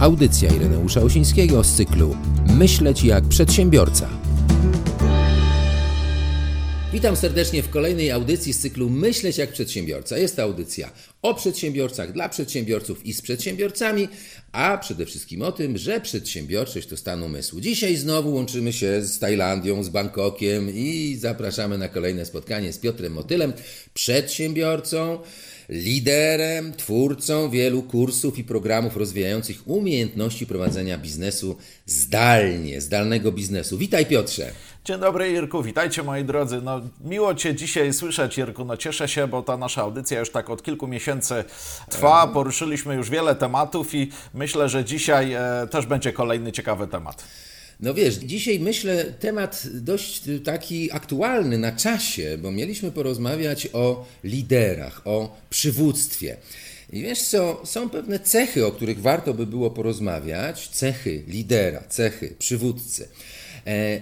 Audycja Ireneusza Osińskiego z cyklu Myśleć jak Przedsiębiorca. Witam serdecznie w kolejnej audycji z cyklu Myśleć jak Przedsiębiorca. Jest to audycja o przedsiębiorcach, dla przedsiębiorców i z przedsiębiorcami, a przede wszystkim o tym, że przedsiębiorczość to stan umysłu. Dzisiaj znowu łączymy się z Tajlandią, z Bangkokiem i zapraszamy na kolejne spotkanie z Piotrem Motylem, przedsiębiorcą, liderem, twórcą wielu kursów i programów rozwijających umiejętności prowadzenia biznesu zdalnie, zdalnego biznesu. Witaj, Piotrze. Dzień dobry, Irku, witajcie moi drodzy. No, miło Cię dzisiaj słyszeć, Irku, no cieszę się, bo ta nasza audycja już tak od kilku miesięcy trwa, poruszyliśmy już wiele tematów i myślę, że dzisiaj też będzie kolejny ciekawy temat. No wiesz, dzisiaj myślę temat dość taki aktualny na czasie, bo mieliśmy porozmawiać o liderach, o przywództwie. I wiesz co, są pewne cechy, o których warto by było porozmawiać, cechy lidera, cechy przywódcy.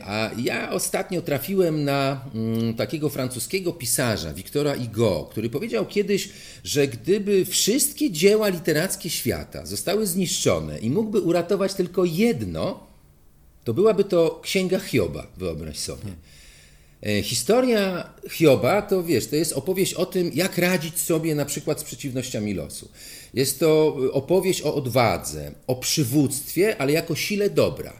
A ja ostatnio trafiłem na takiego francuskiego pisarza, Wiktora Igo, który powiedział kiedyś, że gdyby wszystkie dzieła literackie świata zostały zniszczone i mógłby uratować tylko jedno, to byłaby to Księga Hioba, wyobraź sobie. Historia Hioba to, wiesz, to jest opowieść o tym, jak radzić sobie na przykład z przeciwnościami losu. Jest to opowieść o odwadze, o przywództwie, ale jako sile dobra.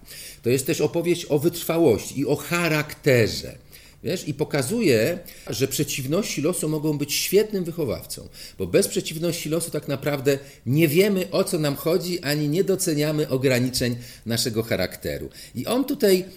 To jest też opowieść o wytrwałości i o charakterze. Wiesz, i pokazuje, że przeciwności losu mogą być świetnym wychowawcą, bo bez przeciwności losu tak naprawdę nie wiemy, o co nam chodzi, ani nie doceniamy ograniczeń naszego charakteru. I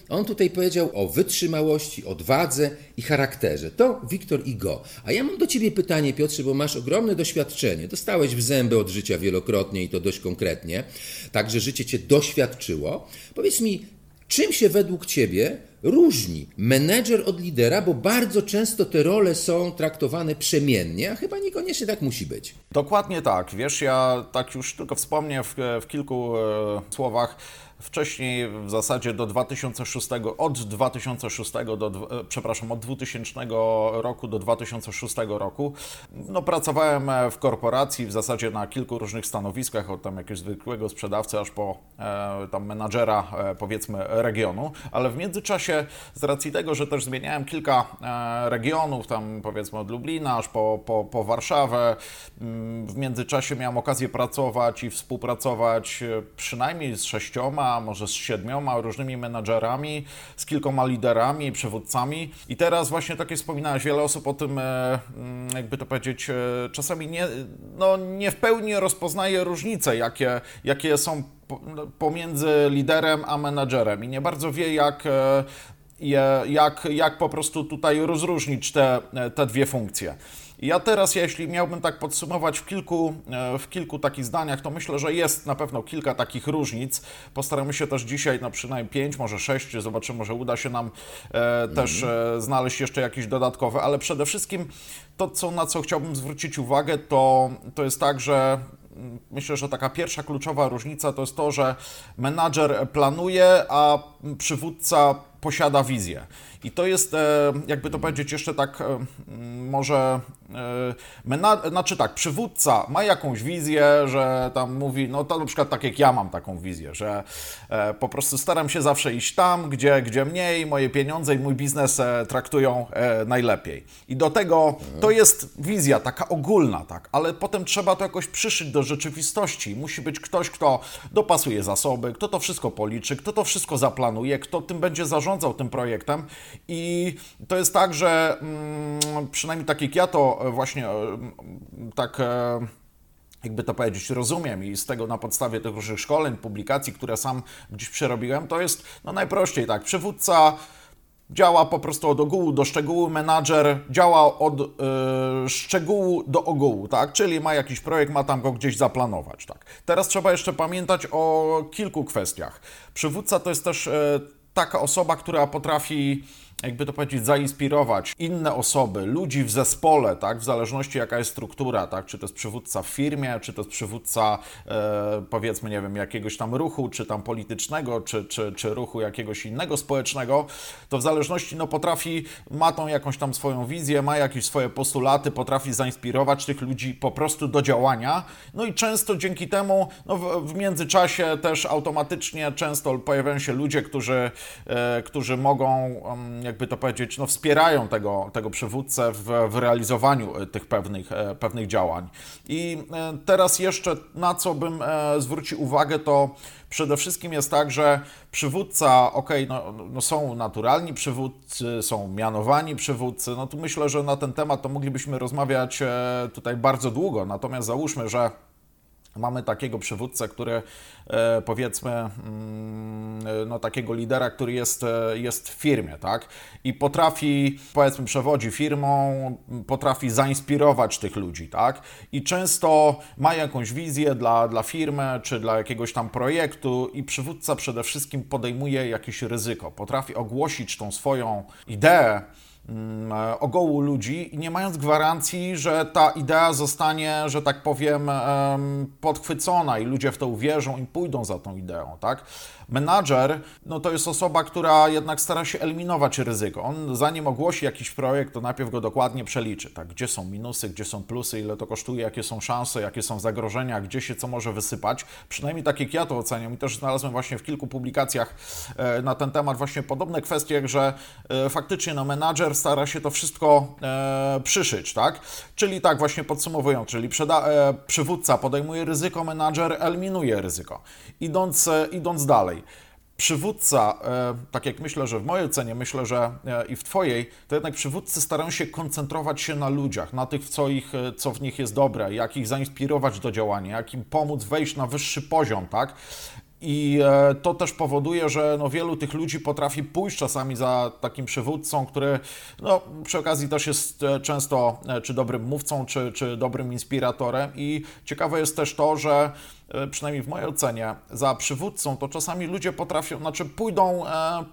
on tutaj powiedział o wytrzymałości, odwadze i charakterze. To Wiktor Igo. A ja mam do Ciebie pytanie, Piotrze, bo masz ogromne doświadczenie. Dostałeś w zęby od życia wielokrotnie i to dość konkretnie, także życie Cię doświadczyło. Powiedz mi, czym się według Ciebie różni menedżer od lidera, bo bardzo często te role są traktowane przemiennie, a chyba niekoniecznie tak musi być. Dokładnie tak. Wiesz, ja tak już tylko wspomnę w kilku słowach. Wcześniej w zasadzie od 2000 roku do 2006 roku pracowałem w korporacji w zasadzie na kilku różnych stanowiskach, od tam jakiegoś zwykłego sprzedawcy aż po tam menadżera powiedzmy regionu, ale w międzyczasie z racji tego, że też zmieniałem kilka regionów, tam powiedzmy od Lublina aż po Warszawę, w międzyczasie miałem okazję pracować i współpracować przynajmniej z 6, a może z 7 różnymi menadżerami, z kilkoma liderami, przywódcami. I teraz właśnie tak jak wspominałeś, wiele osób o tym, jakby to powiedzieć, czasami nie w pełni rozpoznaje różnice, jakie są pomiędzy liderem a menadżerem i nie bardzo wie, jak po prostu tutaj rozróżnić te dwie funkcje. Ja teraz, jeśli miałbym tak podsumować w kilku takich zdaniach, to myślę, że jest na pewno kilka takich różnic. Postaramy się też dzisiaj, przynajmniej 5, może 6, zobaczymy, może uda się nam też znaleźć jeszcze jakieś dodatkowe, ale przede wszystkim to, na co chciałbym zwrócić uwagę, to jest tak, że myślę, że taka pierwsza kluczowa różnica to jest to, że menadżer planuje, a przywódca posiada wizję. I to jest, jakby to powiedzieć, jeszcze tak może... przywódca ma jakąś wizję, że tam mówi, to na przykład tak jak ja mam taką wizję, że po prostu staram się zawsze iść tam, gdzie mnie i moje pieniądze i mój biznes traktują najlepiej. I do tego to jest wizja taka ogólna, tak, ale potem trzeba to jakoś przyszyć do rzeczywistości. Musi być ktoś, kto dopasuje zasoby, kto to wszystko policzy, kto to wszystko zaplanuje, kto tym będzie zarządzał tym projektem. I to jest tak, że przynajmniej tak jak ja to właśnie tak, jakby to powiedzieć, rozumiem i z tego na podstawie tych różnych szkoleń, publikacji, które sam gdzieś przerobiłem, to jest najprościej tak, przywódca działa po prostu od ogółu do szczegółu, menadżer działa od szczegółu do ogółu, tak? Czyli ma jakiś projekt, ma tam go gdzieś zaplanować. Tak? Teraz trzeba jeszcze pamiętać o kilku kwestiach. Przywódca to jest też taka osoba, która potrafi jakby to powiedzieć, zainspirować inne osoby, ludzi w zespole, tak, w zależności jaka jest struktura, tak, czy to jest przywódca w firmie, czy to jest przywódca powiedzmy, nie wiem, jakiegoś tam ruchu, czy tam politycznego, czy ruchu jakiegoś innego społecznego, to w zależności, no potrafi, ma tą jakąś tam swoją wizję, ma jakieś swoje postulaty, potrafi zainspirować tych ludzi po prostu do działania, no i często dzięki temu, no w międzyczasie też automatycznie często pojawiają się ludzie, którzy mogą, jakby to powiedzieć, no wspierają tego przywódcę w realizowaniu tych pewnych działań. I teraz jeszcze na co bym zwrócił uwagę, to przede wszystkim jest tak, że przywódca, no są naturalni przywódcy, są mianowani przywódcy, no tu myślę, że na ten temat to moglibyśmy rozmawiać tutaj bardzo długo, natomiast załóżmy, że mamy takiego przywódcę, który powiedzmy, no takiego lidera, który jest w firmie, tak? I potrafi, powiedzmy, przewodzi firmą, potrafi zainspirować tych ludzi, tak? I często ma jakąś wizję dla firmy, czy dla jakiegoś tam projektu i przywódca przede wszystkim podejmuje jakieś ryzyko, potrafi ogłosić tą swoją ideę ogołu ludzi, nie mając gwarancji, że ta idea zostanie, że tak powiem, podchwycona i ludzie w to uwierzą i pójdą za tą ideą, tak? Menadżer, no to jest osoba, która jednak stara się eliminować ryzyko. On zanim ogłosi jakiś projekt, to najpierw go dokładnie przeliczy, tak? Gdzie są minusy, gdzie są plusy, ile to kosztuje, jakie są szanse, jakie są zagrożenia, gdzie się co może wysypać. Przynajmniej tak jak ja to oceniam i też znalazłem właśnie w kilku publikacjach na ten temat właśnie podobne kwestie, że faktycznie no menadżer stara się to wszystko przyszyć, tak? Czyli tak właśnie podsumowując, czyli przywódca podejmuje ryzyko, menadżer eliminuje ryzyko. Idąc dalej. Przywódca, tak jak myślę, że w mojej ocenie, myślę, że i w Twojej, to jednak przywódcy starają się koncentrować się na ludziach, na tych, co w nich jest dobre, jak ich zainspirować do działania, jak im pomóc wejść na wyższy poziom, tak? I to też powoduje, że no wielu tych ludzi potrafi pójść czasami za takim przywódcą, który no, przy okazji też jest często czy dobrym mówcą, czy dobrym inspiratorem. I ciekawe jest też to, że przynajmniej w mojej ocenie za przywódcą to czasami ludzie potrafią, znaczy pójdą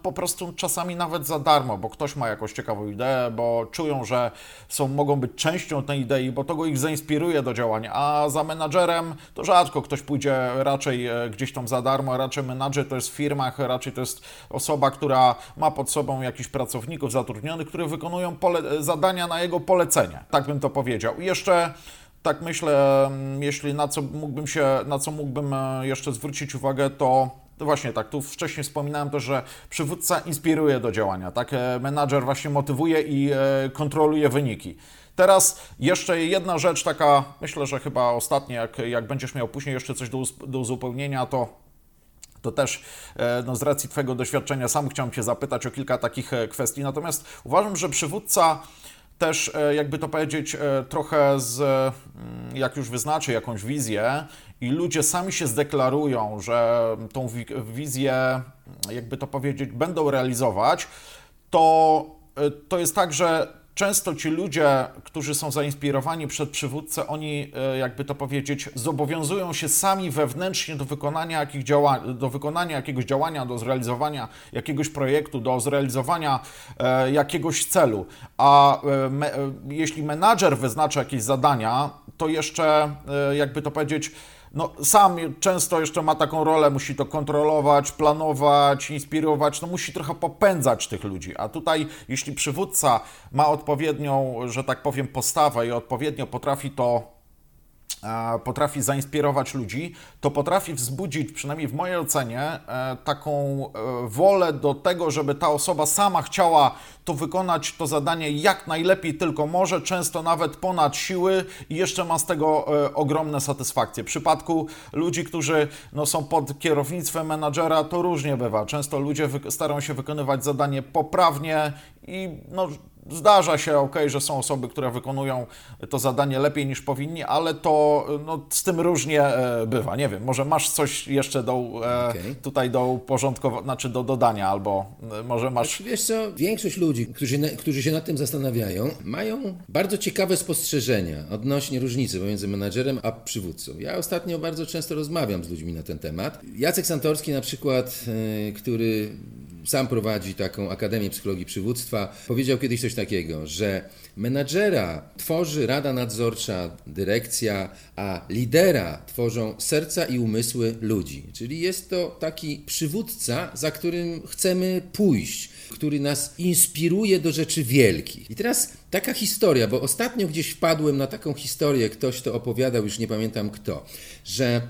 po prostu czasami nawet za darmo, bo ktoś ma jakąś ciekawą ideę, bo czują, że mogą być częścią tej idei, bo to go ich zainspiruje do działania, a za menadżerem to rzadko ktoś pójdzie raczej gdzieś tam za darmo, raczej menadżer to jest w firmach, raczej to jest osoba, która ma pod sobą jakichś pracowników zatrudnionych, które wykonują zadania na jego polecenie, tak bym to powiedział. I jeszcze tak myślę, jeśli na co mógłbym jeszcze zwrócić uwagę, to właśnie tak, tu wcześniej wspominałem też, że przywódca inspiruje do działania, tak, menadżer właśnie motywuje i kontroluje wyniki. Teraz jeszcze jedna rzecz taka, myślę, że chyba ostatnia, jak będziesz miał później jeszcze coś do uzupełnienia, to też no, z racji Twojego doświadczenia sam chciałem Cię zapytać o kilka takich kwestii, natomiast uważam, że przywódca też, jakby to powiedzieć, trochę jak już wyznaczy jakąś wizję i ludzie sami się zdeklarują, że tą wizję, jakby to powiedzieć, będą realizować, to jest tak, że często ci ludzie, którzy są zainspirowani przez przywódcę, oni, jakby to powiedzieć, zobowiązują się sami wewnętrznie do wykonania jakiegoś działania, do zrealizowania jakiegoś projektu, do zrealizowania jakiegoś celu. A jeśli menadżer wyznacza jakieś zadania, to jeszcze, jakby to powiedzieć, no sam często jeszcze ma taką rolę, musi to kontrolować, planować, inspirować, no musi trochę popędzać tych ludzi, a tutaj jeśli przywódca ma odpowiednią, że tak powiem, postawę i odpowiednio potrafi zainspirować ludzi, to potrafi wzbudzić, przynajmniej w mojej ocenie, taką wolę do tego, żeby ta osoba sama chciała to wykonać, to zadanie jak najlepiej tylko może, często nawet ponad siły i jeszcze ma z tego ogromne satysfakcje. W przypadku ludzi, którzy no, są pod kierownictwem menadżera, to różnie bywa. Często ludzie starają się wykonywać zadanie poprawnie i no, zdarza się, że są osoby, które wykonują to zadanie lepiej niż powinni, ale to no, z tym różnie bywa. Nie wiem, może masz coś jeszcze tutaj do uporządkowania, znaczy do dodania, albo może masz... Znaczy, wiesz co, większość ludzi, którzy się nad tym zastanawiają, mają bardzo ciekawe spostrzeżenia odnośnie różnicy pomiędzy menadżerem a przywódcą. Ja ostatnio bardzo często rozmawiam z ludźmi na ten temat. Jacek Santorski na przykład, który sam prowadzi taką Akademię Psychologii Przywództwa, powiedział kiedyś coś takiego, że menadżera tworzy rada nadzorcza, dyrekcja, a lidera tworzą serca i umysły ludzi. Czyli jest to taki przywódca, za którym chcemy pójść, który nas inspiruje do rzeczy wielkich. I teraz taka historia, bo ostatnio gdzieś wpadłem na taką historię, ktoś to opowiadał, już nie pamiętam kto, że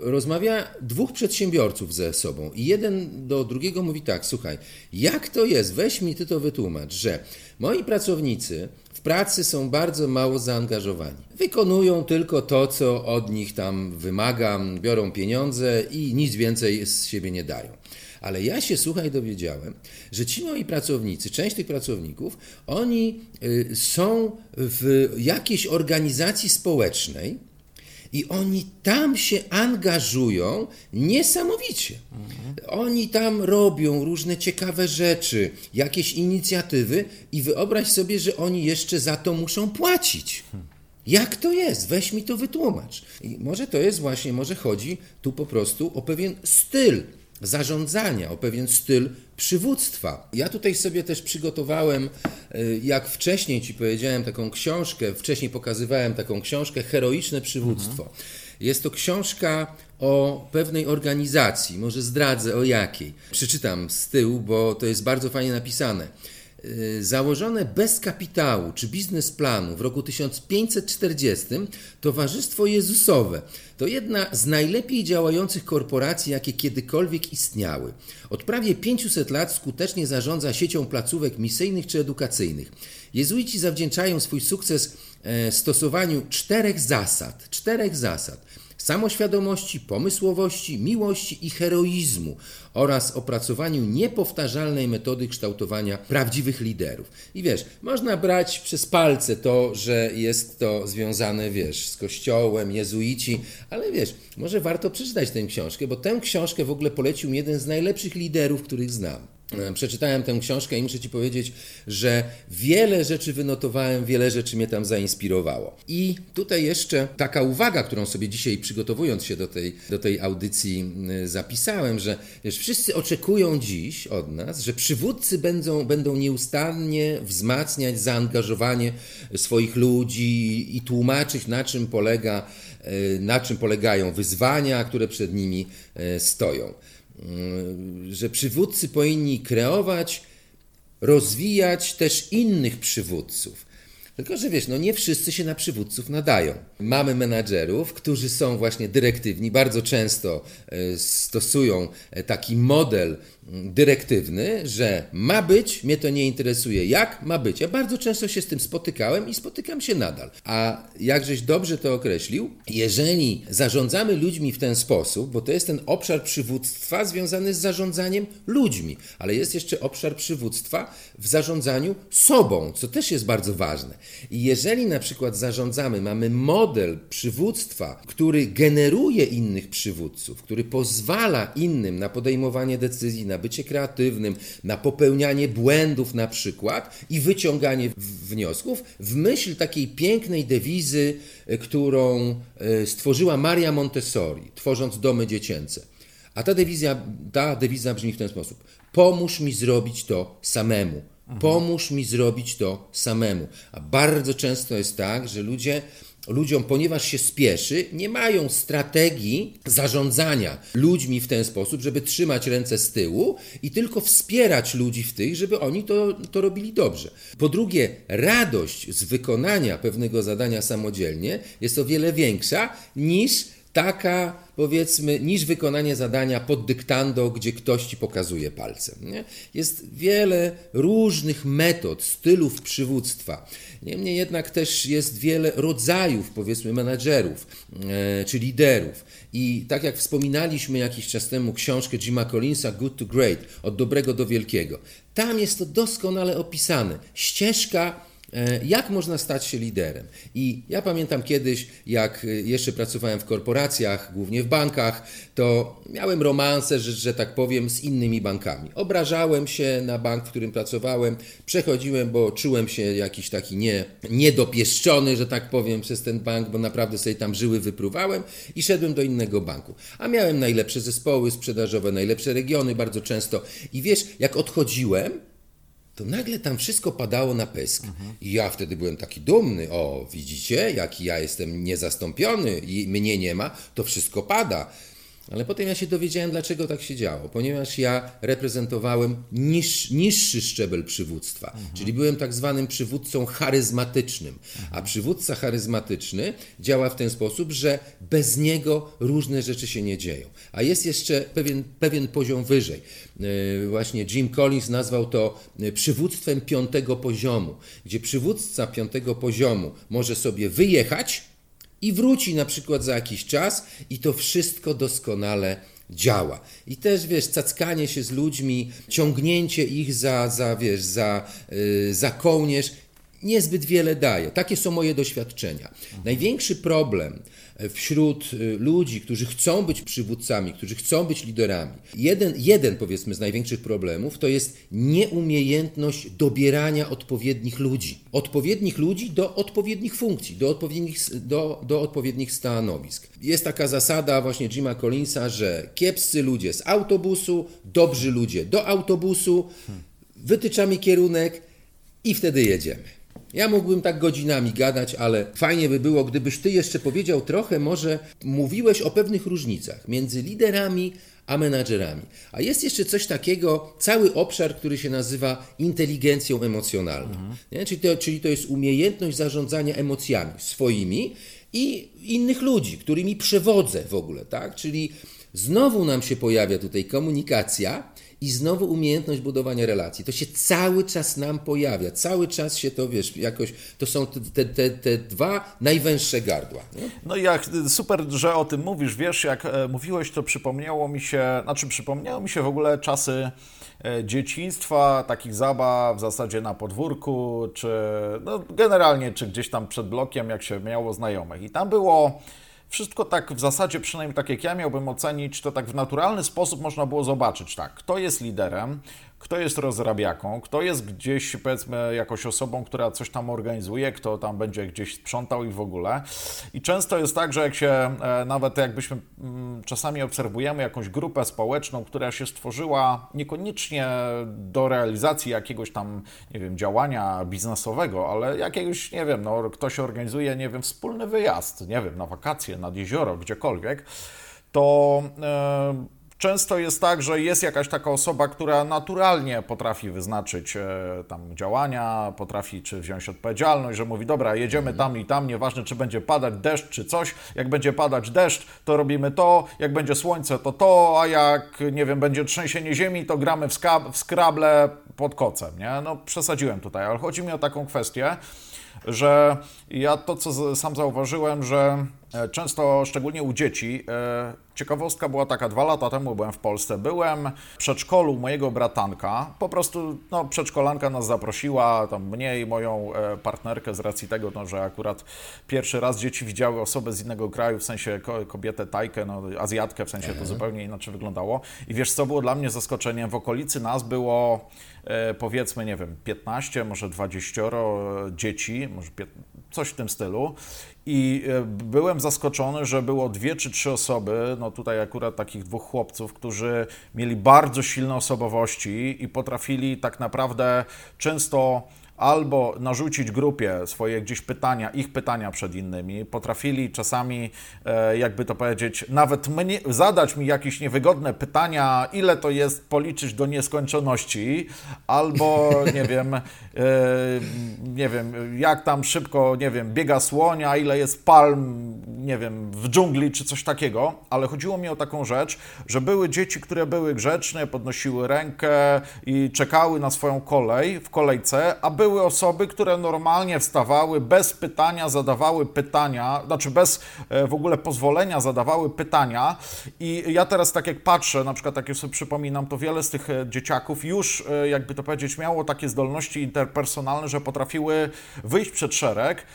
rozmawia dwóch przedsiębiorców ze sobą i jeden do drugiego mówi tak, słuchaj, jak to jest, weź mi ty to wytłumacz, że moi pracownicy w pracy są bardzo mało zaangażowani. Wykonują tylko to, co od nich tam wymagam, biorą pieniądze i nic więcej z siebie nie dają. Ale ja się, słuchaj, dowiedziałem, że ci moi pracownicy, część tych pracowników, oni są w jakiejś organizacji społecznej i oni tam się angażują niesamowicie. Mhm. Oni tam robią różne ciekawe rzeczy, jakieś inicjatywy i wyobraź sobie, że oni jeszcze za to muszą płacić. Jak to jest? Weź mi to wytłumacz. I może to jest właśnie, może chodzi tu po prostu o pewien styl zarządzania, o pewien styl przywództwa. Ja tutaj sobie też przygotowałem, jak wcześniej Ci powiedziałem, taką książkę, wcześniej pokazywałem taką książkę Heroiczne przywództwo. Mhm. Jest to książka o pewnej organizacji, może zdradzę o jakiej. Przeczytam z tyłu, bo to jest bardzo fajnie napisane. Założone bez kapitału czy biznesplanu w roku 1540 Towarzystwo Jezusowe to jedna z najlepiej działających korporacji, jakie kiedykolwiek istniały. Od prawie 500 lat skutecznie zarządza siecią placówek misyjnych czy edukacyjnych. Jezuici zawdzięczają swój sukces stosowaniu czterech zasad. Samoświadomości, pomysłowości, miłości i heroizmu oraz opracowaniu niepowtarzalnej metody kształtowania prawdziwych liderów. I wiesz, można brać przez palce to, że jest to związane, wiesz, z kościołem, jezuici, ale wiesz, może warto przeczytać tę książkę, bo tę książkę w ogóle polecił mi jeden z najlepszych liderów, których znam. Przeczytałem tę książkę i muszę Ci powiedzieć, że wiele rzeczy wynotowałem, wiele rzeczy mnie tam zainspirowało. I tutaj jeszcze taka uwaga, którą sobie dzisiaj przygotowując się do tej audycji zapisałem, że wiesz, wszyscy oczekują dziś od nas, że przywódcy będą nieustannie wzmacniać zaangażowanie swoich ludzi i tłumaczyć, na czym polegają wyzwania, które przed nimi stoją. Że przywódcy powinni kreować, rozwijać też innych przywódców. Tylko, że wiesz, no nie wszyscy się na przywódców nadają. Mamy menadżerów, którzy są właśnie dyrektywni, bardzo często stosują taki model dyrektywny, że ma być, mnie to nie interesuje, jak ma być. Ja bardzo często się z tym spotykałem i spotykam się nadal. A jakżeś dobrze to określił, jeżeli zarządzamy ludźmi w ten sposób, bo to jest ten obszar przywództwa związany z zarządzaniem ludźmi, ale jest jeszcze obszar przywództwa w zarządzaniu sobą, co też jest bardzo ważne. I jeżeli na przykład zarządzamy, mamy model przywództwa, który generuje innych przywódców, który pozwala innym na podejmowanie decyzji, na bycie kreatywnym, na popełnianie błędów na przykład i wyciąganie wniosków w myśl takiej pięknej dewizy, którą stworzyła Maria Montessori, tworząc domy dziecięce. A ta dewiza brzmi w ten sposób. Pomóż mi zrobić to samemu. A bardzo często jest tak, że ludziom, ponieważ się spieszy, nie mają strategii zarządzania ludźmi w ten sposób, żeby trzymać ręce z tyłu i tylko wspierać ludzi w tych, żeby oni to robili dobrze. Po drugie, radość z wykonania pewnego zadania samodzielnie jest o wiele większa niż niż wykonanie zadania pod dyktando, gdzie ktoś ci pokazuje palcem. Nie? Jest wiele różnych metod, stylów przywództwa. Niemniej jednak też jest wiele rodzajów, powiedzmy, menadżerów czy liderów. I tak jak wspominaliśmy jakiś czas temu książkę Jima Collinsa Good to Great, Od dobrego do wielkiego. Tam jest to doskonale opisane. Ścieżka jak można stać się liderem. I ja pamiętam kiedyś, jak jeszcze pracowałem w korporacjach, głównie w bankach, to miałem romanse, że tak powiem, z innymi bankami. Obrażałem się na bank, w którym pracowałem, przechodziłem, bo czułem się jakiś taki niedopieszczony, że tak powiem, przez ten bank, bo naprawdę sobie tam żyły wypruwałem i szedłem do innego banku. A miałem najlepsze zespoły sprzedażowe, najlepsze regiony bardzo często. I wiesz, jak odchodziłem, to nagle tam wszystko padało na pysk. I ja wtedy byłem taki dumny, o widzicie, jaki ja jestem niezastąpiony i mnie nie ma, to wszystko pada. Ale potem ja się dowiedziałem, dlaczego tak się działo, ponieważ ja reprezentowałem niższy szczebel przywództwa, czyli byłem tak zwanym przywódcą charyzmatycznym, a przywódca charyzmatyczny działa w ten sposób, że bez niego różne rzeczy się nie dzieją, a jest jeszcze pewien poziom wyżej. Właśnie Jim Collins nazwał to przywództwem 5. poziomu, gdzie przywódca 5. poziomu może sobie wyjechać i wróci na przykład za jakiś czas i to wszystko doskonale działa. I też, wiesz, cackanie się z ludźmi, ciągnięcie ich za kołnierz niezbyt wiele daje. Takie są moje doświadczenia. Największy problem wśród ludzi, którzy chcą być przywódcami, którzy chcą być liderami, jeden powiedzmy z największych problemów to jest nieumiejętność dobierania odpowiednich ludzi do odpowiednich funkcji, do odpowiednich stanowisk. Jest taka zasada właśnie Jima Collinsa, że kiepscy ludzie z autobusu, dobrzy ludzie do autobusu, wytyczamy kierunek i wtedy jedziemy. Ja mógłbym tak godzinami gadać, ale fajnie by było, gdybyś Ty jeszcze powiedział trochę, może mówiłeś o pewnych różnicach między liderami a menadżerami. A jest jeszcze coś takiego, cały obszar, który się nazywa inteligencją emocjonalną. Nie? Czyli to jest umiejętność zarządzania emocjami swoimi i innych ludzi, którymi przewodzę w ogóle, tak? Czyli znowu nam się pojawia tutaj komunikacja i znowu umiejętność budowania relacji. To się cały czas nam pojawia, cały czas się to, wiesz, jakoś, to są te dwa najwęższe gardła. Nie? No i jak super, że o tym mówisz, wiesz, jak mówiłeś, to przypomniało mi się w ogóle czasy dzieciństwa, takich zabaw w zasadzie na podwórku, czy no generalnie, czy gdzieś tam przed blokiem, jak się miało znajomych. I tam było wszystko tak w zasadzie, przynajmniej tak jak ja miałbym ocenić, to tak w naturalny sposób można było zobaczyć, tak, kto jest liderem, kto jest rozrabiaką, kto jest gdzieś, powiedzmy, jakąś osobą, która coś tam organizuje, kto tam będzie gdzieś sprzątał i w ogóle. I często jest tak, że jak się, nawet jakbyśmy czasami obserwujemy jakąś grupę społeczną, która się stworzyła niekoniecznie do realizacji jakiegoś tam, nie wiem, działania biznesowego, ale jakiegoś, nie wiem, no ktoś organizuje, nie wiem, wspólny wyjazd, nie wiem, na wakacje, nad jezioro, gdziekolwiek, to często jest tak, że jest jakaś taka osoba, która naturalnie potrafi wyznaczyć tam działania, potrafi czy wziąć odpowiedzialność, że mówi, dobra, jedziemy tam i tam, nieważne czy będzie padać deszcz czy coś, jak będzie padać deszcz, to robimy to, jak będzie słońce, to to, a jak, nie wiem, będzie trzęsienie ziemi, to gramy w skrable pod kocem, nie? No przesadziłem tutaj, ale chodzi mi o taką kwestię, że ja to, co sam zauważyłem, że często, szczególnie u dzieci, ciekawostka była taka, 2 lata temu byłem w Polsce, byłem w przedszkolu mojego bratanka, po prostu no, przedszkolanka nas zaprosiła, tam mnie i moją partnerkę z racji tego, no, że akurat pierwszy raz dzieci widziały osobę z innego kraju, w sensie kobietę Tajkę, no, Azjatkę, w sensie to zupełnie inaczej wyglądało. I wiesz, co było dla mnie zaskoczeniem? W okolicy nas było powiedzmy, nie wiem, 15, może 20 dzieci, może coś w tym stylu. I byłem zaskoczony, że było 2 czy 3 osoby, no tutaj akurat takich 2 chłopców, którzy mieli bardzo silne osobowości i potrafili tak naprawdę często albo narzucić grupie swoje gdzieś pytania, ich pytania przed innymi, potrafili czasami, jakby to powiedzieć, nawet zadać mi jakieś niewygodne pytania, ile to jest policzyć do nieskończoności, albo, nie wiem, jak tam szybko, nie wiem, biega słonia, ile jest palm, nie wiem, w dżungli, czy coś takiego, ale chodziło mi o taką rzecz, że były dzieci, które były grzeczne, podnosiły rękę i czekały na swoją kolej w kolejce, a były osoby, które normalnie wstawały, bez pytania zadawały pytania, znaczy bez w ogóle pozwolenia zadawały pytania. I ja teraz tak jak patrzę, na przykład tak jak sobie przypominam, to wiele z tych dzieciaków już, jakby to powiedzieć, miało takie zdolności interpersonalne, że potrafiły wyjść przed szereg,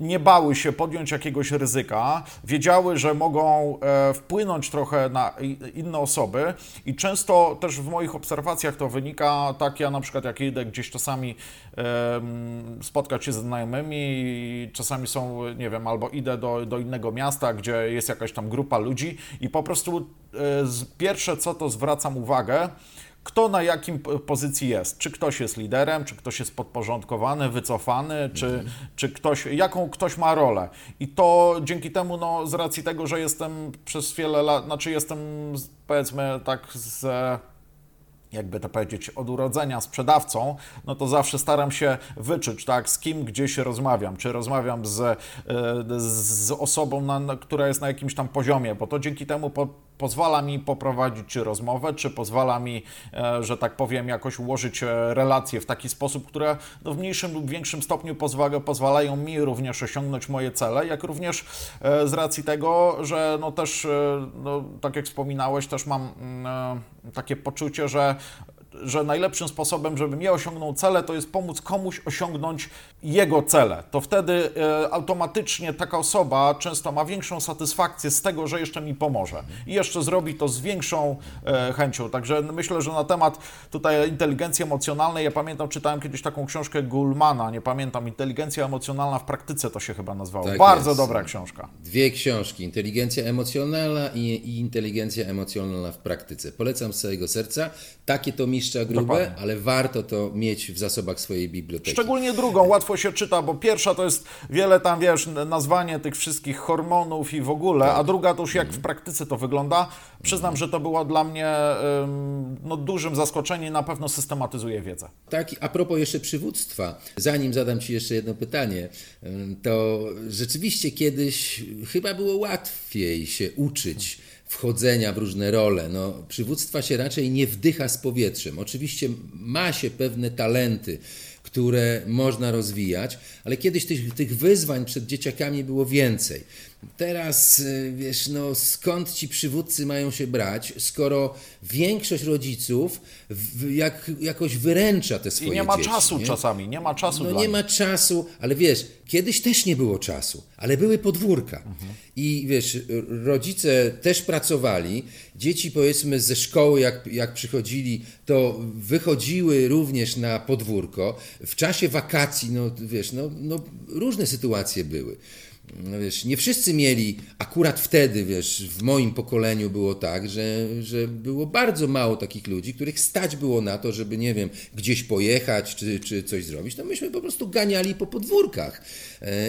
nie bały się podjąć jakiegoś ryzyka, wiedziały, że mogą wpłynąć trochę na inne osoby i często też w moich obserwacjach to wynika, tak ja na przykład jak idę gdzieś czasami spotkać się z znajomymi i czasami są, nie wiem, albo idę do innego miasta, gdzie jest jakaś tam grupa ludzi i po prostu pierwsze co to zwracam uwagę, kto na jakim pozycji jest, czy ktoś jest liderem, czy ktoś jest podporządkowany, wycofany, czy ktoś, jaką ktoś ma rolę. I to dzięki temu, no, z racji tego, że jestem przez wiele lat, znaczy jestem, powiedzmy tak z... jakby to powiedzieć, od urodzenia sprzedawcą, no to zawsze staram się wyczuć, tak, z kim gdzieś rozmawiam, czy rozmawiam z osobą, która jest na jakimś tam poziomie, bo to dzięki temu pozwala mi poprowadzić rozmowę, czy pozwala mi, że tak powiem, jakoś ułożyć relacje w taki sposób, które no, w mniejszym lub większym stopniu pozwalają mi również osiągnąć moje cele, jak również z racji tego, że no też, no, tak jak wspominałeś, też mam takie poczucie, że najlepszym sposobem, żebym ja osiągnął cele, to jest pomóc komuś osiągnąć jego cele. To wtedy automatycznie taka osoba często ma większą satysfakcję z tego, że jeszcze mi pomoże. I jeszcze zrobi to z większą chęcią. Także myślę, że na temat tutaj inteligencji emocjonalnej, ja pamiętam, czytałem kiedyś taką książkę Golemana, nie pamiętam, Inteligencja emocjonalna w praktyce to się chyba nazywało. Tak, bardzo jest. Dobra książka. Dwie książki, Inteligencja emocjonalna i Inteligencja emocjonalna w praktyce. Polecam z całego serca. Takie to mi grube, dokładnie. Ale warto to mieć w zasobach swojej biblioteki. Szczególnie drugą łatwo się czyta, bo pierwsza to jest wiele tam, wiesz, nazwanie tych wszystkich hormonów i w ogóle, tak. A druga to już jak w praktyce to wygląda. Przyznam, że to było dla mnie no, dużym zaskoczeniem, na pewno systematyzuje wiedzę. Tak, a propos jeszcze przywództwa, zanim zadam Ci jeszcze jedno pytanie, to rzeczywiście kiedyś chyba było łatwiej się uczyć wchodzenia w różne role. No, przywództwa się raczej nie wdycha z powietrzem. Oczywiście ma się pewne talenty, które można rozwijać, ale kiedyś tych wyzwań przed dzieciakami było więcej. Teraz, wiesz, no, skąd ci przywódcy mają się brać, skoro większość rodziców jakoś wyręcza te swoje dzieci. I nie ma czasu czasami, nie ma czasu. No nie ma czasu, ale wiesz, kiedyś też nie było czasu, ale były podwórka. Mhm. I wiesz, rodzice też pracowali, dzieci powiedzmy ze szkoły jak przychodzili, to wychodziły również na podwórko. W czasie wakacji, no wiesz, no różne sytuacje były. No wiesz, nie wszyscy mieli, akurat wtedy, wiesz, w moim pokoleniu było tak, że było bardzo mało takich ludzi, których stać było na to, żeby, nie wiem, gdzieś pojechać czy coś zrobić. No myśmy po prostu ganiali po podwórkach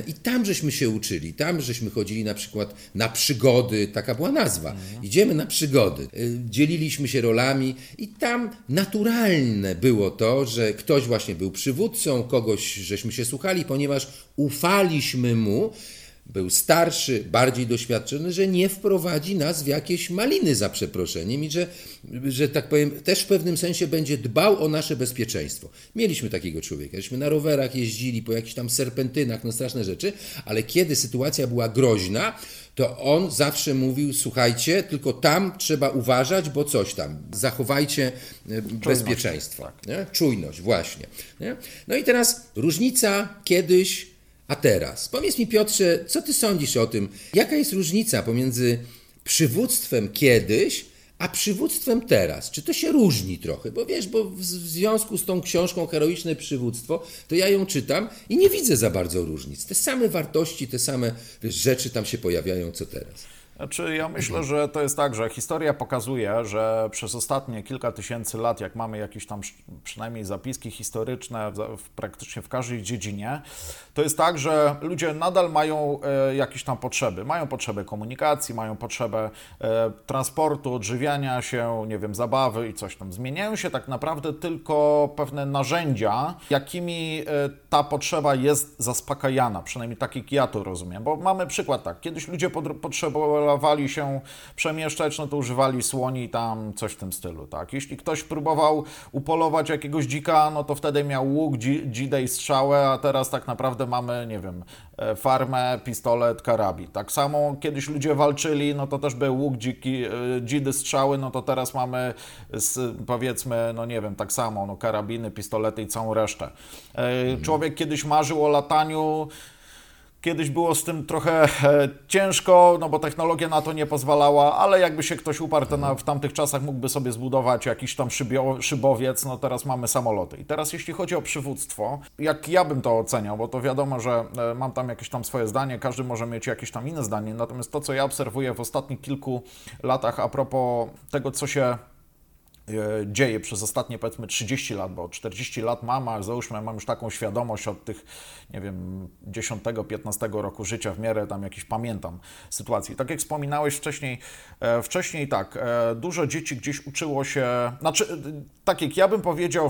i tam żeśmy się uczyli, tam żeśmy chodzili na przykład na przygody, taka była nazwa, idziemy na przygody, dzieliliśmy się rolami i tam naturalne było to, że ktoś właśnie był przywódcą, kogoś żeśmy się słuchali, ponieważ ufaliśmy mu, był starszy, bardziej doświadczony, że nie wprowadzi nas w jakieś maliny za przeproszeniem i że tak powiem, też w pewnym sensie będzie dbał o nasze bezpieczeństwo. Mieliśmy takiego człowieka, żeśmy na rowerach jeździli, po jakichś tam serpentynach, no straszne rzeczy, ale kiedy sytuacja była groźna, to on zawsze mówił, słuchajcie, tylko tam trzeba uważać, bo coś tam, zachowajcie czujność, bezpieczeństwo. Tak. Nie? Czujność, właśnie. Nie? No i teraz różnica kiedyś, a teraz, powiedz mi Piotrze, co ty sądzisz o tym? Jaka jest różnica pomiędzy przywództwem kiedyś, a przywództwem teraz? Czy to się różni trochę? Bo wiesz, bo w związku z tą książką Heroiczne przywództwo, to ja ją czytam i nie widzę za bardzo różnic. Te same wartości, te same rzeczy tam się pojawiają, co teraz. Znaczy, ja myślę, że to jest tak, że historia pokazuje, że przez ostatnie kilka tysięcy lat, jak mamy jakieś tam przynajmniej zapiski historyczne praktycznie w każdej dziedzinie, to jest tak, że ludzie nadal mają jakieś tam potrzeby. Mają potrzebę komunikacji, mają potrzebę transportu, odżywiania się, nie wiem, zabawy i coś tam. Zmieniają się tak naprawdę tylko pewne narzędzia, jakimi ta potrzeba jest zaspokajana. Przynajmniej tak jak ja to rozumiem. Bo mamy przykład tak, kiedyś ludzie potrzebowali próbowali się przemieszczać, no to używali słoni, tam coś w tym stylu, tak? Jeśli ktoś próbował upolować jakiegoś dzika, no to wtedy miał łuk, dzidę i strzałę, a teraz tak naprawdę mamy, nie wiem, farmę, pistolet, karabin. Tak samo kiedyś ludzie walczyli, no to też był łuk, dzidy, strzały, no to teraz mamy, powiedzmy, no nie wiem, tak samo, no karabiny, pistolety i całą resztę. Człowiek kiedyś marzył o lataniu, kiedyś było z tym trochę ciężko, no bo technologia na to nie pozwalała, ale jakby się ktoś uparł, to w tamtych czasach mógłby sobie zbudować jakiś tam szybowiec, no teraz mamy samoloty. I teraz jeśli chodzi o przywództwo, jak ja bym to oceniał, bo to wiadomo, że mam tam jakieś tam swoje zdanie, każdy może mieć jakieś tam inne zdanie, natomiast to, co ja obserwuję w ostatnich kilku latach a propos tego, co się dzieje przez ostatnie, powiedzmy, 30 lat, bo 40 lat mam już taką świadomość od tych, nie wiem, 10-15 roku życia, w miarę tam jakieś pamiętam sytuacji. Tak jak wspominałeś wcześniej tak, dużo dzieci gdzieś uczyło się, znaczy, tak jak ja bym powiedział,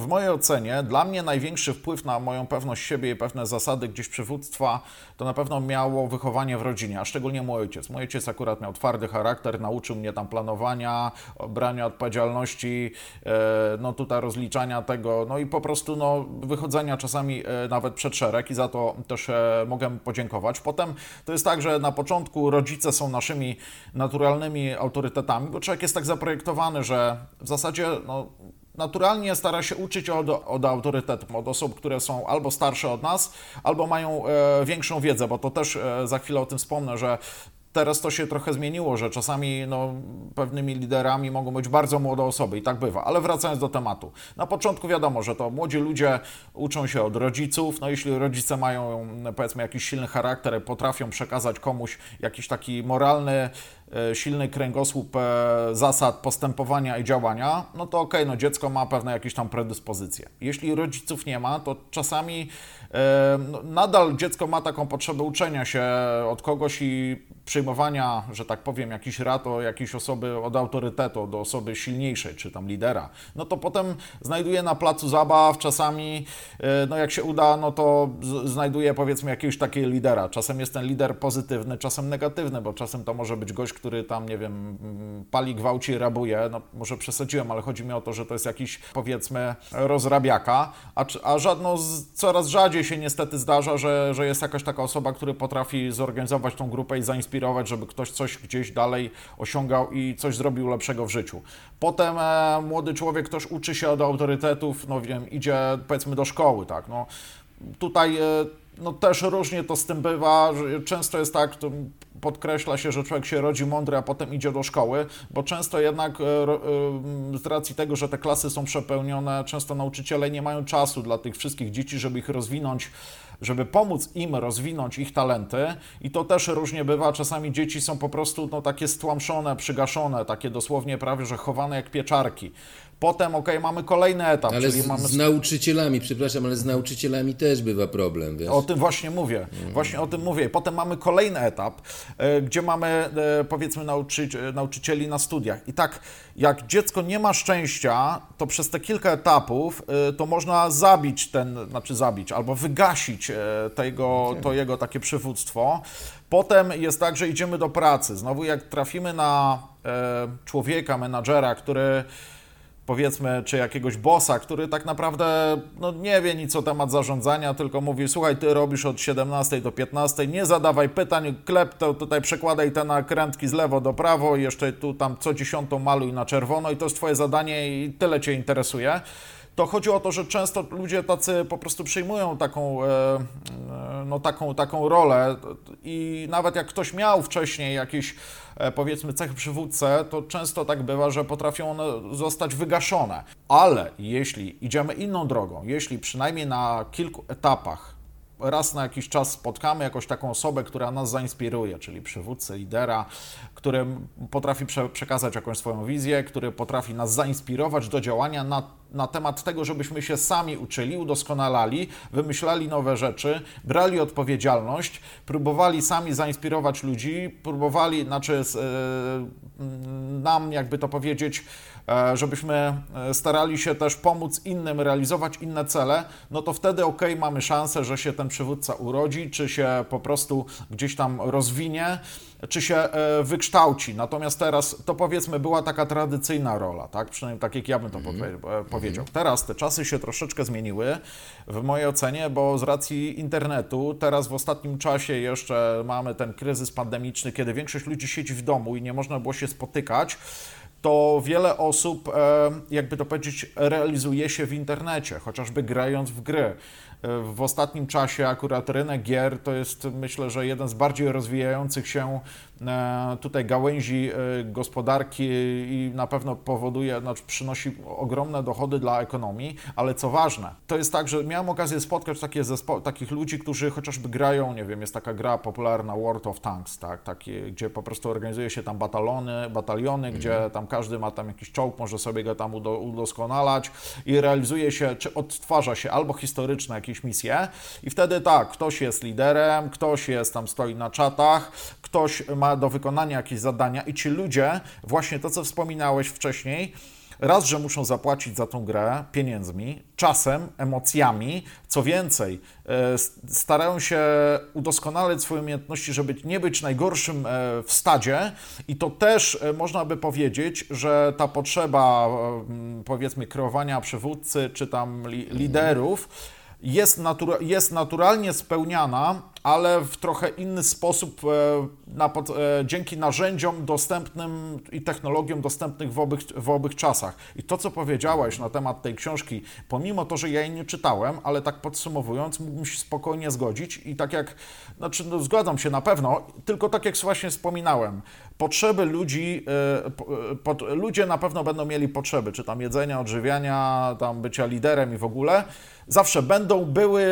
w mojej ocenie, dla mnie największy wpływ na moją pewność siebie i pewne zasady gdzieś przywództwa, to na pewno miało wychowanie w rodzinie, a szczególnie mój ojciec. Mój ojciec akurat miał twardy charakter, nauczył mnie tam planowania, brania odpowiedzialności, no tutaj rozliczania tego, no i po prostu no, wychodzenia czasami nawet przed szereg i za to też mogę podziękować. Potem to jest tak, że na początku rodzice są naszymi naturalnymi autorytetami, bo człowiek jest tak zaprojektowany, że w zasadzie no, naturalnie stara się uczyć od autorytetów, od osób, które są albo starsze od nas, albo mają większą wiedzę, bo to też za chwilę o tym wspomnę, że teraz to się trochę zmieniło, że czasami no, pewnymi liderami mogą być bardzo młode osoby i tak bywa, ale wracając do tematu. Na początku wiadomo, że to młodzi ludzie uczą się od rodziców, no jeśli rodzice mają, powiedzmy, jakiś silny charakter, potrafią przekazać komuś jakiś taki moralny, silny kręgosłup zasad postępowania i działania, no to okej, no dziecko ma pewne jakieś tam predyspozycje. Jeśli rodziców nie ma, to czasami nadal dziecko ma taką potrzebę uczenia się od kogoś i przyjmowania, że tak powiem, jakichś rad o jakiejś osoby od autorytetu, do osoby silniejszej, czy tam lidera. No to potem znajduje na placu zabaw, czasami, no jak się uda, no to znajduje, powiedzmy, jakiegoś takiego lidera. Czasem jest ten lider pozytywny, czasem negatywny, bo czasem to może być gość, który tam, nie wiem, pali, gwałci, rabuje, no może przesadziłem, ale chodzi mi o to, że to jest jakiś, powiedzmy, rozrabiaka, a coraz rzadziej się niestety zdarza, że jest jakaś taka osoba, która potrafi zorganizować tą grupę i zainspirować, żeby ktoś coś gdzieś dalej osiągał i coś zrobił lepszego w życiu. Potem młody człowiek też uczy się od autorytetów, no wiem, idzie, powiedzmy, do szkoły, tak, no tutaj no też różnie to z tym bywa, często jest tak, to podkreśla się, że człowiek się rodzi mądry, a potem idzie do szkoły, bo często jednak z racji tego, że te klasy są przepełnione, często nauczyciele nie mają czasu dla tych wszystkich dzieci, żeby ich rozwinąć, żeby pomóc im rozwinąć ich talenty i to też różnie bywa, czasami dzieci są po prostu no, takie stłamszone, przygaszone, takie dosłownie prawie, że chowane jak pieczarki. Potem, mamy kolejny etap. Ale czyli mamy... z nauczycielami, przepraszam, ale z nauczycielami też bywa problem, wiesz? O tym właśnie mówię. Właśnie o tym mówię. Potem mamy kolejny etap, gdzie mamy, powiedzmy, nauczycieli na studiach. I tak, jak dziecko nie ma szczęścia, to przez te kilka etapów to można zabić, albo wygasić to jego takie przywództwo. Potem jest tak, że idziemy do pracy. Znowu, jak trafimy na człowieka, menadżera, który... powiedzmy, czy jakiegoś bossa, który tak naprawdę no, nie wie nic o temat zarządzania, tylko mówi, słuchaj, ty robisz od 17 do 15, nie zadawaj pytań, klep to tutaj, przekładaj te nakrętki z lewo do prawo, jeszcze tu tam co 10 maluj na czerwono i to jest twoje zadanie i tyle cię interesuje. To chodzi o to, że często ludzie tacy po prostu przyjmują taką rolę i nawet jak ktoś miał wcześniej jakieś, powiedzmy, cechy przywódcy, to często tak bywa, że potrafią one zostać wygaszone. Ale jeśli idziemy inną drogą, jeśli przynajmniej na kilku etapach raz na jakiś czas spotkamy jakąś taką osobę, która nas zainspiruje, czyli przywódcę, lidera, który potrafi przekazać jakąś swoją wizję, który potrafi nas zainspirować do działania na temat tego, żebyśmy się sami uczyli, udoskonalali, wymyślali nowe rzeczy, brali odpowiedzialność, próbowali sami zainspirować ludzi, nam, jakby to powiedzieć, żebyśmy starali się też pomóc innym realizować inne cele, no to wtedy mamy szansę, że się ten przywódca urodzi, czy się po prostu gdzieś tam rozwinie czy się wykształci. Natomiast teraz to powiedzmy była taka tradycyjna rola, tak? Przynajmniej tak jak ja bym to powiedział. Teraz te czasy się troszeczkę zmieniły w mojej ocenie, bo z racji internetu teraz w ostatnim czasie jeszcze mamy ten kryzys pandemiczny, kiedy większość ludzi siedzi w domu i nie można było się spotykać, to wiele osób, jakby to powiedzieć, realizuje się w internecie, chociażby grając w gry. W ostatnim czasie akurat rynek gier to jest, myślę, że jeden z bardziej rozwijających się tutaj gałęzi gospodarki i na pewno powoduje, znaczy przynosi ogromne dochody dla ekonomii, ale co ważne, to jest tak, że miałem okazję spotkać takie takich ludzi, którzy chociażby grają, nie wiem, jest taka gra popularna World of Tanks, tak, gdzie po prostu organizuje się tam bataliony, gdzie tam każdy ma tam jakiś czołg, może sobie go tam udoskonalać i realizuje się, czy odtwarza się albo historyczne jakieś misje i wtedy tak, ktoś jest liderem, ktoś jest tam, stoi na czatach, ktoś ma do wykonania jakieś zadania i ci ludzie, właśnie to, co wspominałeś wcześniej, raz, że muszą zapłacić za tą grę pieniędzmi, czasem, emocjami, co więcej, starają się udoskonalać swoje umiejętności, żeby nie być najgorszym w stadzie i to też można by powiedzieć, że ta potrzeba, powiedzmy, kreowania przywódcy czy tam liderów jest, naturalnie spełniana, ale w trochę inny sposób dzięki narzędziom dostępnym i technologiom dostępnych w owych czasach. I to, co powiedziałeś na temat tej książki, pomimo to, że ja jej nie czytałem, ale tak podsumowując, mógłbym się spokojnie zgodzić i tak jak, znaczy no, zgadzam się na pewno, tylko tak jak właśnie wspominałem, potrzeby ludzi, ludzie na pewno będą mieli potrzeby, czy tam jedzenia, odżywiania, tam bycia liderem i w ogóle, zawsze będą były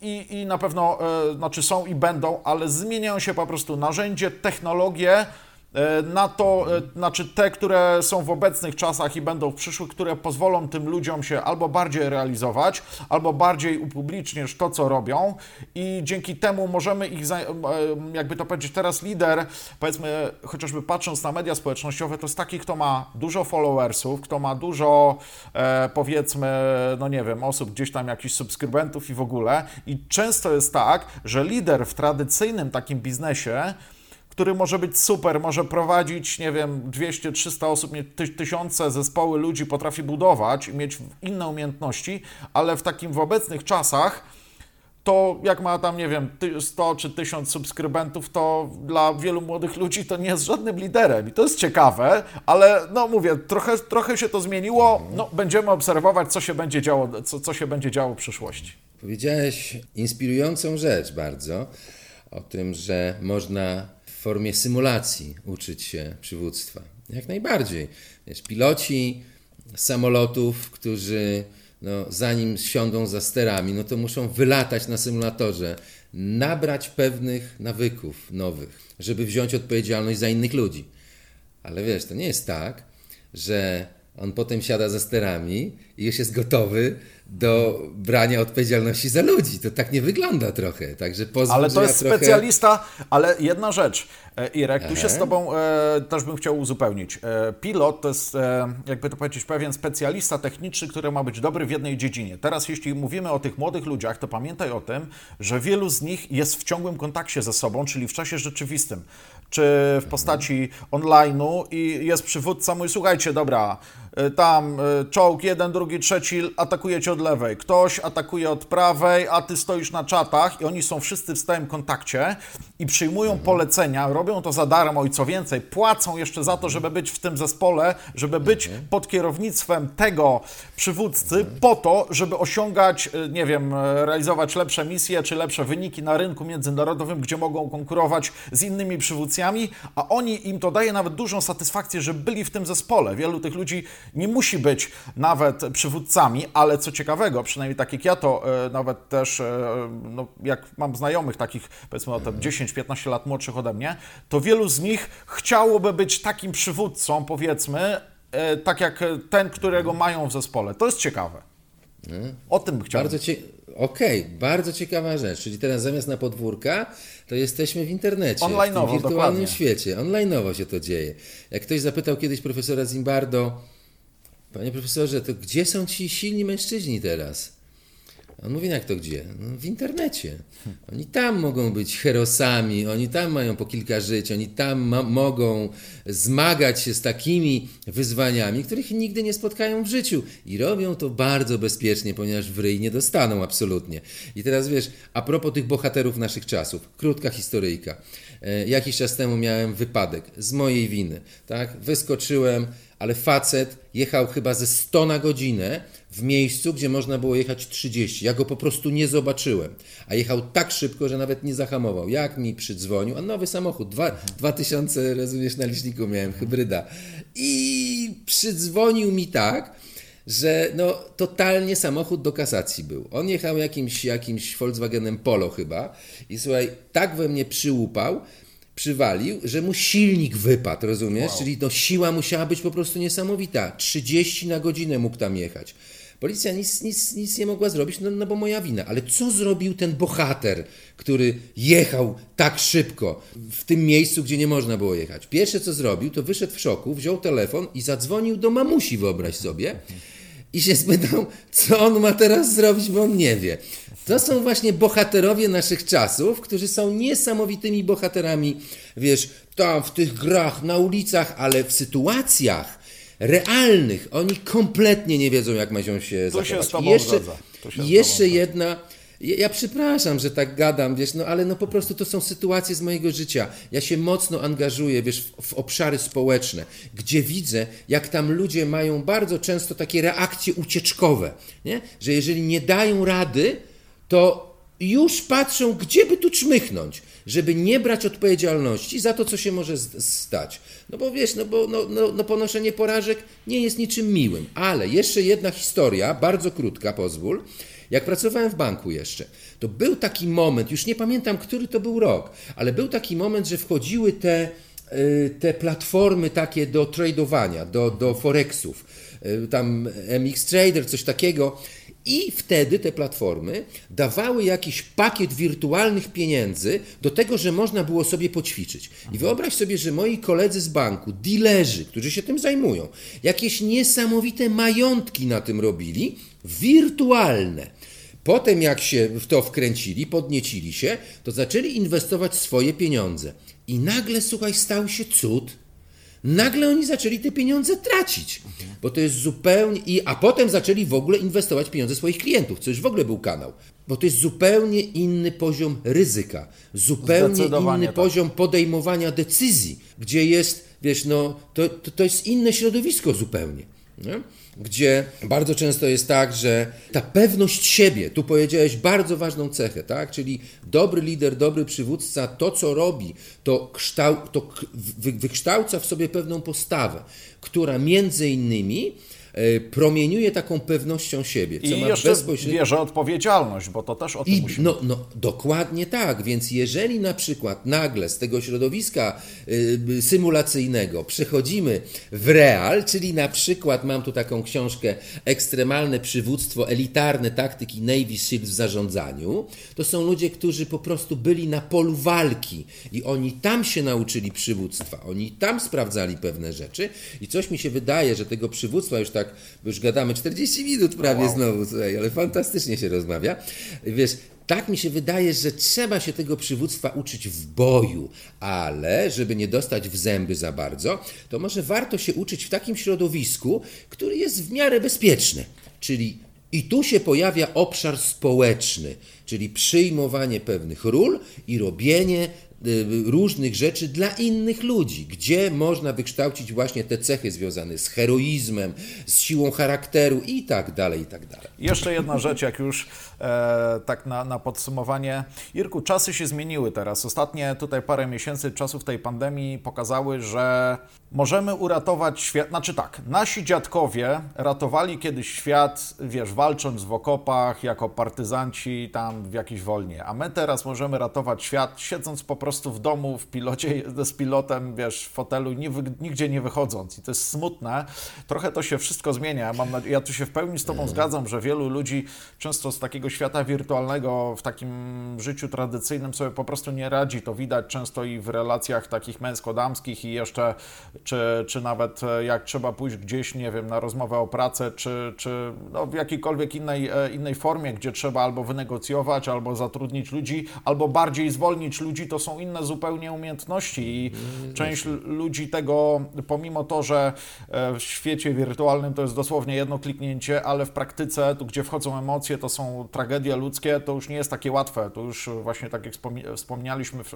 I na pewno, znaczy są i będą, ale zmieniają się po prostu narzędzie, technologie na to, znaczy te, które są w obecnych czasach i będą w przyszłych, które pozwolą tym ludziom się albo bardziej realizować, albo bardziej upubliczniać to, co robią i dzięki temu możemy ich, jakby to powiedzieć, teraz lider, powiedzmy, chociażby patrząc na media społecznościowe, to jest taki, kto ma dużo followersów, kto ma dużo, powiedzmy, no nie wiem, osób gdzieś tam, jakichś subskrybentów i w ogóle i często jest tak, że lider w tradycyjnym takim biznesie, który może być super, może prowadzić, nie wiem, 200, 300 osób, tysiące zespoły ludzi, potrafi budować i mieć inne umiejętności, ale w takim w obecnych czasach to jak ma tam, nie wiem, 100 czy 1000 subskrybentów, to dla wielu młodych ludzi to nie jest żadnym liderem i to jest ciekawe, ale no mówię, trochę się to zmieniło, no będziemy obserwować, co się będzie działo, co się będzie działo w przyszłości. Powiedziałeś inspirującą rzecz bardzo o tym, że można w formie symulacji uczyć się przywództwa. Jak najbardziej. Wiesz, piloci samolotów, którzy zanim siądą za sterami, to muszą wylatać na symulatorze, nabrać pewnych nawyków nowych, żeby wziąć odpowiedzialność za innych ludzi. Ale wiesz, to nie jest tak, że on potem siada za sterami i już jest gotowy do brania odpowiedzialności za ludzi. To tak nie wygląda trochę. Także ale to jest trochę specjalista, ale jedna rzecz, Irek, tu się z Tobą też bym chciał uzupełnić. Pilot to jest, jakby to powiedzieć, pewien specjalista techniczny, który ma być dobry w jednej dziedzinie. Teraz jeśli mówimy o tych młodych ludziach, to pamiętaj o tym, że wielu z nich jest w ciągłym kontakcie ze sobą, czyli w czasie rzeczywistym, czy w postaci online'u i jest przywódca, mówi, słuchajcie, dobra, tam czołg jeden, drugi, trzeci, atakuje cię od lewej, ktoś atakuje od prawej, a ty stoisz na czatach i oni są wszyscy w stałym kontakcie i przyjmują polecenia, robią to za darmo i co więcej, płacą jeszcze za to, żeby być w tym zespole, żeby być pod kierownictwem tego przywódcy po to, żeby osiągać, nie wiem, realizować lepsze misje czy lepsze wyniki na rynku międzynarodowym, gdzie mogą konkurować z innymi przywódcami, a oni, im to daje nawet dużą satysfakcję, że byli w tym zespole. Wielu tych ludzi nie musi być nawet przywódcami, ale co ciekawego, przynajmniej tak jak ja to nawet też, jak mam znajomych takich, powiedzmy o 10-15 lat młodszych ode mnie, to wielu z nich chciałoby być takim przywódcą, powiedzmy, tak jak ten, którego mają w zespole. To jest ciekawe. O tym chciałbym. Bardzo ciekawa rzecz, czyli teraz zamiast na podwórka, to jesteśmy w internecie, online'owo, w tym wirtualnym świecie, online'owo się to dzieje. Jak ktoś zapytał kiedyś profesora Zimbardo, panie profesorze, to gdzie są ci silni mężczyźni teraz? On mówi, jak to gdzie? No, w internecie. Oni tam mogą być herosami, oni tam mają po kilka żyć, oni tam mogą zmagać się z takimi wyzwaniami, których nigdy nie spotkają w życiu. I robią to bardzo bezpiecznie, ponieważ w ryj nie dostaną absolutnie. I teraz wiesz, a propos tych bohaterów naszych czasów, krótka historyjka. Jakiś czas temu miałem wypadek z mojej winy. Tak? Wyskoczyłem, ale facet jechał chyba ze 100 na godzinę w miejscu, gdzie można było jechać 30. Ja go po prostu nie zobaczyłem. A jechał tak szybko, że nawet nie zahamował. Jak mi przydzwonił, a nowy samochód, 2000, rozumiesz, na liczniku miałem, hybryda. I przydzwonił mi tak, że no totalnie samochód do kasacji był. On jechał jakimś Volkswagenem Polo chyba i słuchaj, tak we mnie przywalił, że mu silnik wypadł, rozumiesz? Wow. Czyli no, siła musiała być po prostu niesamowita. 30 na godzinę mógł tam jechać. Policja nic nie mogła zrobić, no bo moja wina. Ale co zrobił ten bohater, który jechał tak szybko w tym miejscu, gdzie nie można było jechać? Pierwsze co zrobił, to wyszedł w szoku, wziął telefon i zadzwonił do mamusi, wyobraź sobie, i się spytał, co on ma teraz zrobić, bo on nie wie. To są właśnie bohaterowie naszych czasów, którzy są niesamowitymi bohaterami, wiesz, tam w tych grach, na ulicach, ale w sytuacjach realnych oni kompletnie nie wiedzą, jak mają się zachować. To się jeszcze jedna... Ja przepraszam, że tak gadam, wiesz, no ale no po prostu to są sytuacje z mojego życia. Ja się mocno angażuję, wiesz, w obszary społeczne, gdzie widzę, jak tam ludzie mają bardzo często takie reakcje ucieczkowe, nie? Że jeżeli nie dają rady, to już patrzą, gdzie by tu czmychnąć, żeby nie brać odpowiedzialności za to, co się może stać. No bo wiesz, no bo ponoszenie porażek nie jest niczym miłym. Ale jeszcze jedna historia, bardzo krótka, pozwól. Jak pracowałem w banku jeszcze, to był taki moment, już nie pamiętam, który to był rok, ale był taki moment, że wchodziły te platformy takie do tradowania, do forexów, tam MX Trader, coś takiego. I wtedy te platformy dawały jakiś pakiet wirtualnych pieniędzy do tego, że można było sobie poćwiczyć. I wyobraź sobie, że moi koledzy z banku, dilerzy, którzy się tym zajmują, jakieś niesamowite majątki na tym robili, wirtualne. Potem jak się w to wkręcili, podniecili się, to zaczęli inwestować swoje pieniądze. I nagle, słuchaj, stał się cud. Nagle oni zaczęli te pieniądze tracić, bo to jest zupełnie... A potem zaczęli w ogóle inwestować pieniądze swoich klientów, co już w ogóle był kanał. Bo to jest zupełnie inny poziom ryzyka, zupełnie inny poziom podejmowania decyzji, gdzie jest, wiesz, no to jest inne środowisko zupełnie, nie? Gdzie bardzo często jest tak, że ta pewność siebie, tu powiedziałeś bardzo ważną cechę, tak? Czyli dobry lider, dobry przywódca, to co robi, to wykształca w sobie pewną postawę, która między innymi promieniuje taką pewnością siebie. Co I ma jeszcze bierze odpowiedzialność, bo to też o tym musimy. No, dokładnie tak, więc jeżeli na przykład nagle z tego środowiska symulacyjnego przechodzimy w real, czyli na przykład mam tu taką książkę Ekstremalne przywództwo, elitarne taktyki Navy SEALs w zarządzaniu, to są ludzie, którzy po prostu byli na polu walki i oni tam się nauczyli przywództwa, oni tam sprawdzali pewne rzeczy i coś mi się wydaje, że tego przywództwa już tak już gadamy 40 minut prawie znowu, słuchaj, ale fantastycznie się rozmawia. Wiesz, tak mi się wydaje, że trzeba się tego przywództwa uczyć w boju, ale żeby nie dostać w zęby za bardzo, to może warto się uczyć w takim środowisku, który jest w miarę bezpieczny. Czyli i tu się pojawia obszar społeczny, czyli przyjmowanie pewnych ról i robienie różnych rzeczy dla innych ludzi, gdzie można wykształcić właśnie te cechy związane z heroizmem, z siłą charakteru i tak dalej, i tak dalej. Jeszcze jedna rzecz, jak już tak na podsumowanie. Irku, czasy się zmieniły teraz. Ostatnie tutaj parę miesięcy czasów tej pandemii pokazały, że możemy uratować świat. Znaczy tak, nasi dziadkowie ratowali kiedyś świat, wiesz, walcząc w okopach, jako partyzanci tam w jakiejś wojnie, a my teraz możemy ratować świat, siedząc po prostu w domu, w pilocie, z pilotem, wiesz, w fotelu, nigdzie nie wychodząc. I to jest smutne. Trochę to się wszystko zmienia. Ja tu się w pełni z Tobą zgadzam, że wielu ludzi często z takiego tego świata wirtualnego w takim życiu tradycyjnym sobie po prostu nie radzi. To widać często i w relacjach takich męsko-damskich i jeszcze, czy nawet jak trzeba pójść gdzieś, nie wiem, na rozmowę o pracę, czy no w jakiejkolwiek innej formie, gdzie trzeba albo wynegocjować, albo zatrudnić ludzi, albo bardziej zwolnić ludzi, to są inne zupełnie umiejętności i część ludzi tego, pomimo to, że w świecie wirtualnym to jest dosłownie jedno kliknięcie, ale w praktyce, tu gdzie wchodzą emocje, to są tragedie ludzkie, to już nie jest takie łatwe. To już właśnie tak jak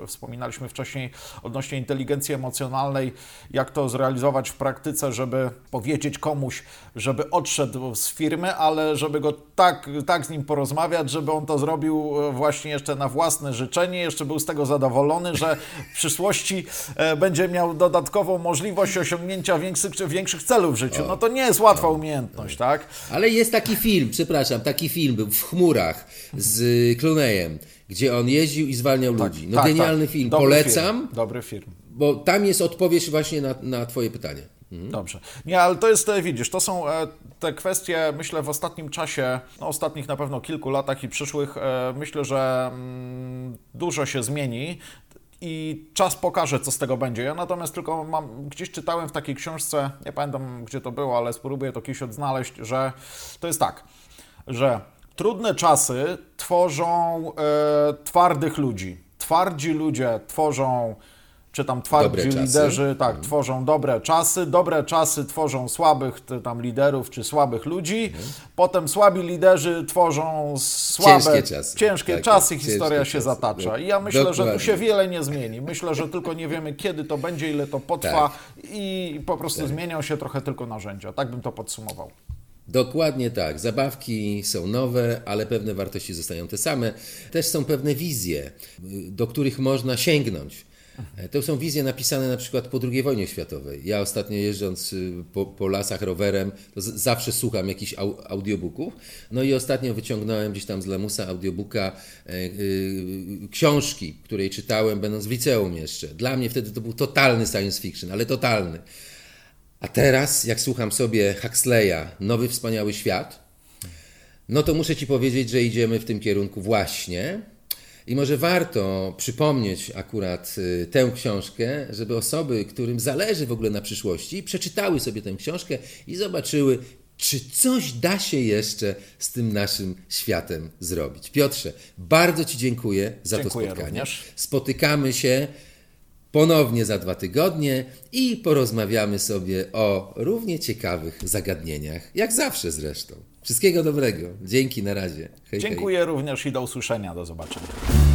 wspominaliśmy wcześniej odnośnie inteligencji emocjonalnej, jak to zrealizować w praktyce, żeby powiedzieć komuś, żeby odszedł z firmy, ale żeby go tak z nim porozmawiać, żeby on to zrobił właśnie jeszcze na własne życzenie, jeszcze był z tego zadowolony, że w przyszłości będzie miał dodatkową możliwość osiągnięcia większych celów w życiu. No to nie jest łatwa umiejętność, tak? Ale jest taki film, taki film był w chmurach z Clooneyem, gdzie on jeździł i zwalniał ludzi. No genialny film, polecam. Dobry film. Bo tam jest odpowiedź właśnie na twoje pytanie. Dobrze. Nie, ale to jest, widzisz, to są te kwestie, myślę, w ostatnim czasie, no ostatnich na pewno kilku latach i przyszłych, myślę, że dużo się zmieni i czas pokaże, co z tego będzie. Ja natomiast tylko gdzieś czytałem w takiej książce, nie pamiętam, gdzie to było, ale spróbuję to kiedyś odnaleźć, że to jest tak, że trudne czasy tworzą twardych ludzi. Twardzi ludzie tworzą... czy tam twardzi liderzy, tak, tworzą dobre czasy tworzą słabych tam liderów czy słabych ludzi, potem słabi liderzy tworzą słabe, ciężkie czasy, historia się zatacza. I ja myślę, że tu się wiele nie zmieni. Myślę, że tylko nie wiemy, kiedy to będzie, ile to potrwa i po prostu zmienią się trochę tylko narzędzia. Tak bym to podsumował. Dokładnie tak. Zabawki są nowe, ale pewne wartości zostają te same. Też są pewne wizje, do których można sięgnąć. To są wizje napisane na przykład po II wojnie światowej. Ja ostatnio jeżdżąc po lasach rowerem, to zawsze słucham jakichś audiobooków. No i ostatnio wyciągnąłem gdzieś tam z lamusa audiobooka książki, której czytałem będąc w liceum jeszcze. Dla mnie wtedy to był totalny science fiction, ale totalny. A teraz jak słucham sobie Huxleya, Nowy Wspaniały Świat, no to muszę Ci powiedzieć, że idziemy w tym kierunku właśnie. I może warto przypomnieć akurat tę książkę, żeby osoby, którym zależy w ogóle na przyszłości, przeczytały sobie tę książkę i zobaczyły, czy coś da się jeszcze z tym naszym światem zrobić. Piotrze, bardzo Ci dziękuję za to spotkanie. Również. Spotykamy się ponownie za 2 tygodnie i porozmawiamy sobie o równie ciekawych zagadnieniach, jak zawsze zresztą. Wszystkiego dobrego. Dzięki, na razie. Hej, dziękuję również i do usłyszenia. Do zobaczenia.